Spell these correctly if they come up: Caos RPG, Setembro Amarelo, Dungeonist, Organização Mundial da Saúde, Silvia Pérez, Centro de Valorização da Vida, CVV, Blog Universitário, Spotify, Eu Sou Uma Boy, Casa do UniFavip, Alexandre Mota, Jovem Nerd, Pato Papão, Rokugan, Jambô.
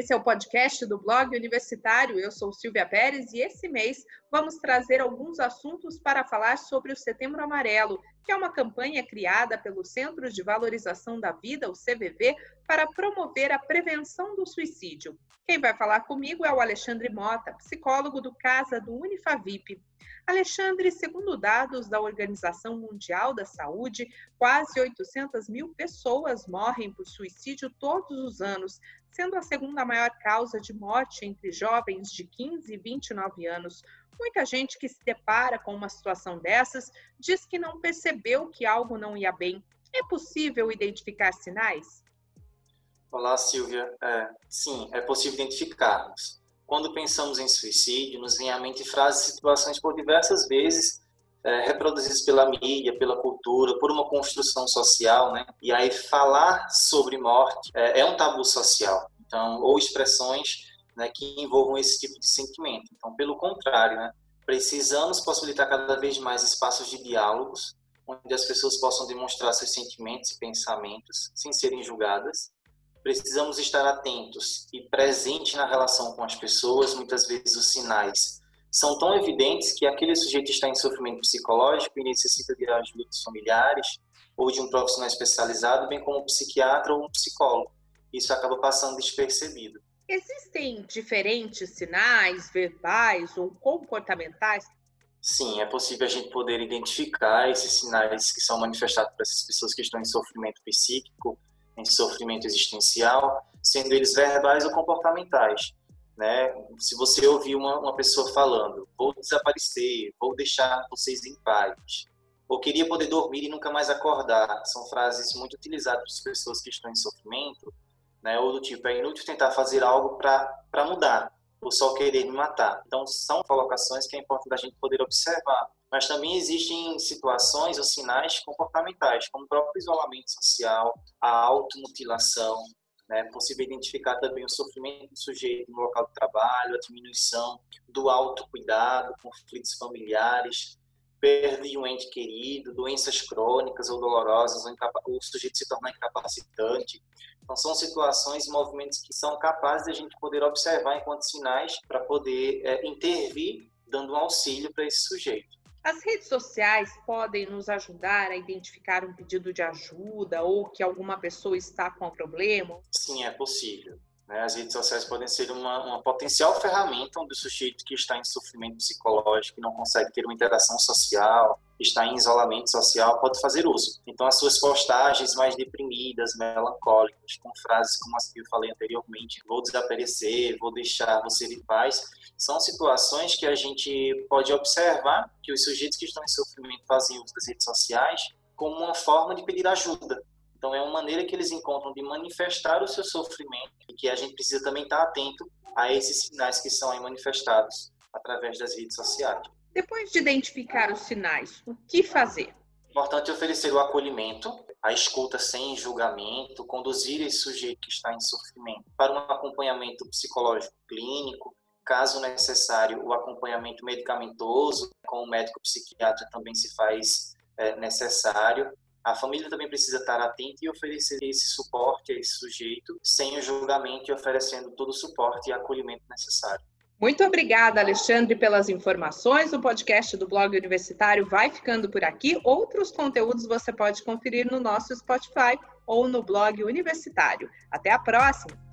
Esse é o podcast do Blog Universitário. Eu sou Silvia Pérez e esse mês vamos trazer alguns assuntos para falar sobre o Setembro Amarelo, que é uma campanha criada pelo Centro de Valorização da Vida, o CVV, para promover a prevenção do suicídio. Quem vai falar comigo é o Alexandre Mota, psicólogo do Casa do UniFavip. Alexandre, segundo dados da Organização Mundial da Saúde, quase 800 mil pessoas morrem por suicídio todos os anos, sendo a segunda maior causa de morte entre jovens de 15 e 29 anos. Muita gente que se depara com uma situação dessas diz que não percebeu que algo não ia bem. É possível identificar sinais? Olá, Silvia. Sim, é possível identificarmos. Quando pensamos em suicídio, nos vem à mente frases e situações por diversas vezes reproduzidas pela mídia, pela cultura, por uma construção social, né? E aí falar sobre morte é um tabu social, então, ou expressões, né, que envolvam esse tipo de sentimento. Então, pelo contrário, né, precisamos possibilitar cada vez mais espaços de diálogos, onde as pessoas possam demonstrar seus sentimentos e pensamentos sem serem julgadas. Precisamos estar atentos e presentes na relação com as pessoas. Muitas vezes os sinais são tão evidentes que aquele sujeito está em sofrimento psicológico e necessita de ajuda dos familiares ou de um profissional especializado, bem como um psiquiatra ou um psicólogo. Isso acaba passando despercebido. Existem diferentes sinais verbais ou comportamentais? Sim, é possível a gente poder identificar esses sinais que são manifestados por essas pessoas que estão em sofrimento psíquico, em sofrimento existencial, sendo eles verbais ou comportamentais, né? Se você ouvir uma pessoa falando, vou desaparecer, vou deixar vocês em paz, ou queria poder dormir e nunca mais acordar, são frases muito utilizadas por pessoas que estão em sofrimento, né? Ou do tipo, é inútil tentar fazer algo para mudar, ou só querer me matar. Então, são colocações que é importante a gente poder observar. Mas também existem situações ou sinais comportamentais, como o próprio isolamento social, a automutilação, né? É possível identificar também o sofrimento do sujeito no local de trabalho, a diminuição do autocuidado, conflitos familiares, perda de um ente querido, doenças crônicas ou dolorosas, ou o sujeito se tornar incapacitante. Então, são situações e movimentos que são capazes de a gente poder observar enquanto sinais para poder intervir, dando um auxílio para esse sujeito. As redes sociais podem nos ajudar a identificar um pedido de ajuda ou que alguma pessoa está com um problema? Sim, é possível. As redes sociais podem ser uma potencial ferramenta onde o sujeito que está em sofrimento psicológico, que não consegue ter uma interação social, está em isolamento social, pode fazer uso. Então, as suas postagens mais deprimidas, melancólicas, com frases como as que eu falei anteriormente, vou desaparecer, vou deixar você em paz, são situações que a gente pode observar que os sujeitos que estão em sofrimento fazem uso das redes sociais como uma forma de pedir ajuda. Então, é uma maneira que eles encontram de manifestar o seu sofrimento e que a gente precisa também estar atento a esses sinais que são aí manifestados através das redes sociais. Depois de identificar os sinais, o que fazer? É importante oferecer o acolhimento, a escuta sem julgamento, conduzir esse sujeito que está em sofrimento para um acompanhamento psicológico clínico, caso necessário, o acompanhamento medicamentoso, com o médico psiquiatra também se faz necessário. A família também precisa estar atenta e oferecer esse suporte a esse sujeito, sem o julgamento e oferecendo todo o suporte e acolhimento necessário. Muito obrigada, Alexandre, pelas informações. O podcast do Blog Universitário vai ficando por aqui. Outros conteúdos você pode conferir no nosso Spotify ou no Blog Universitário. Até a próxima!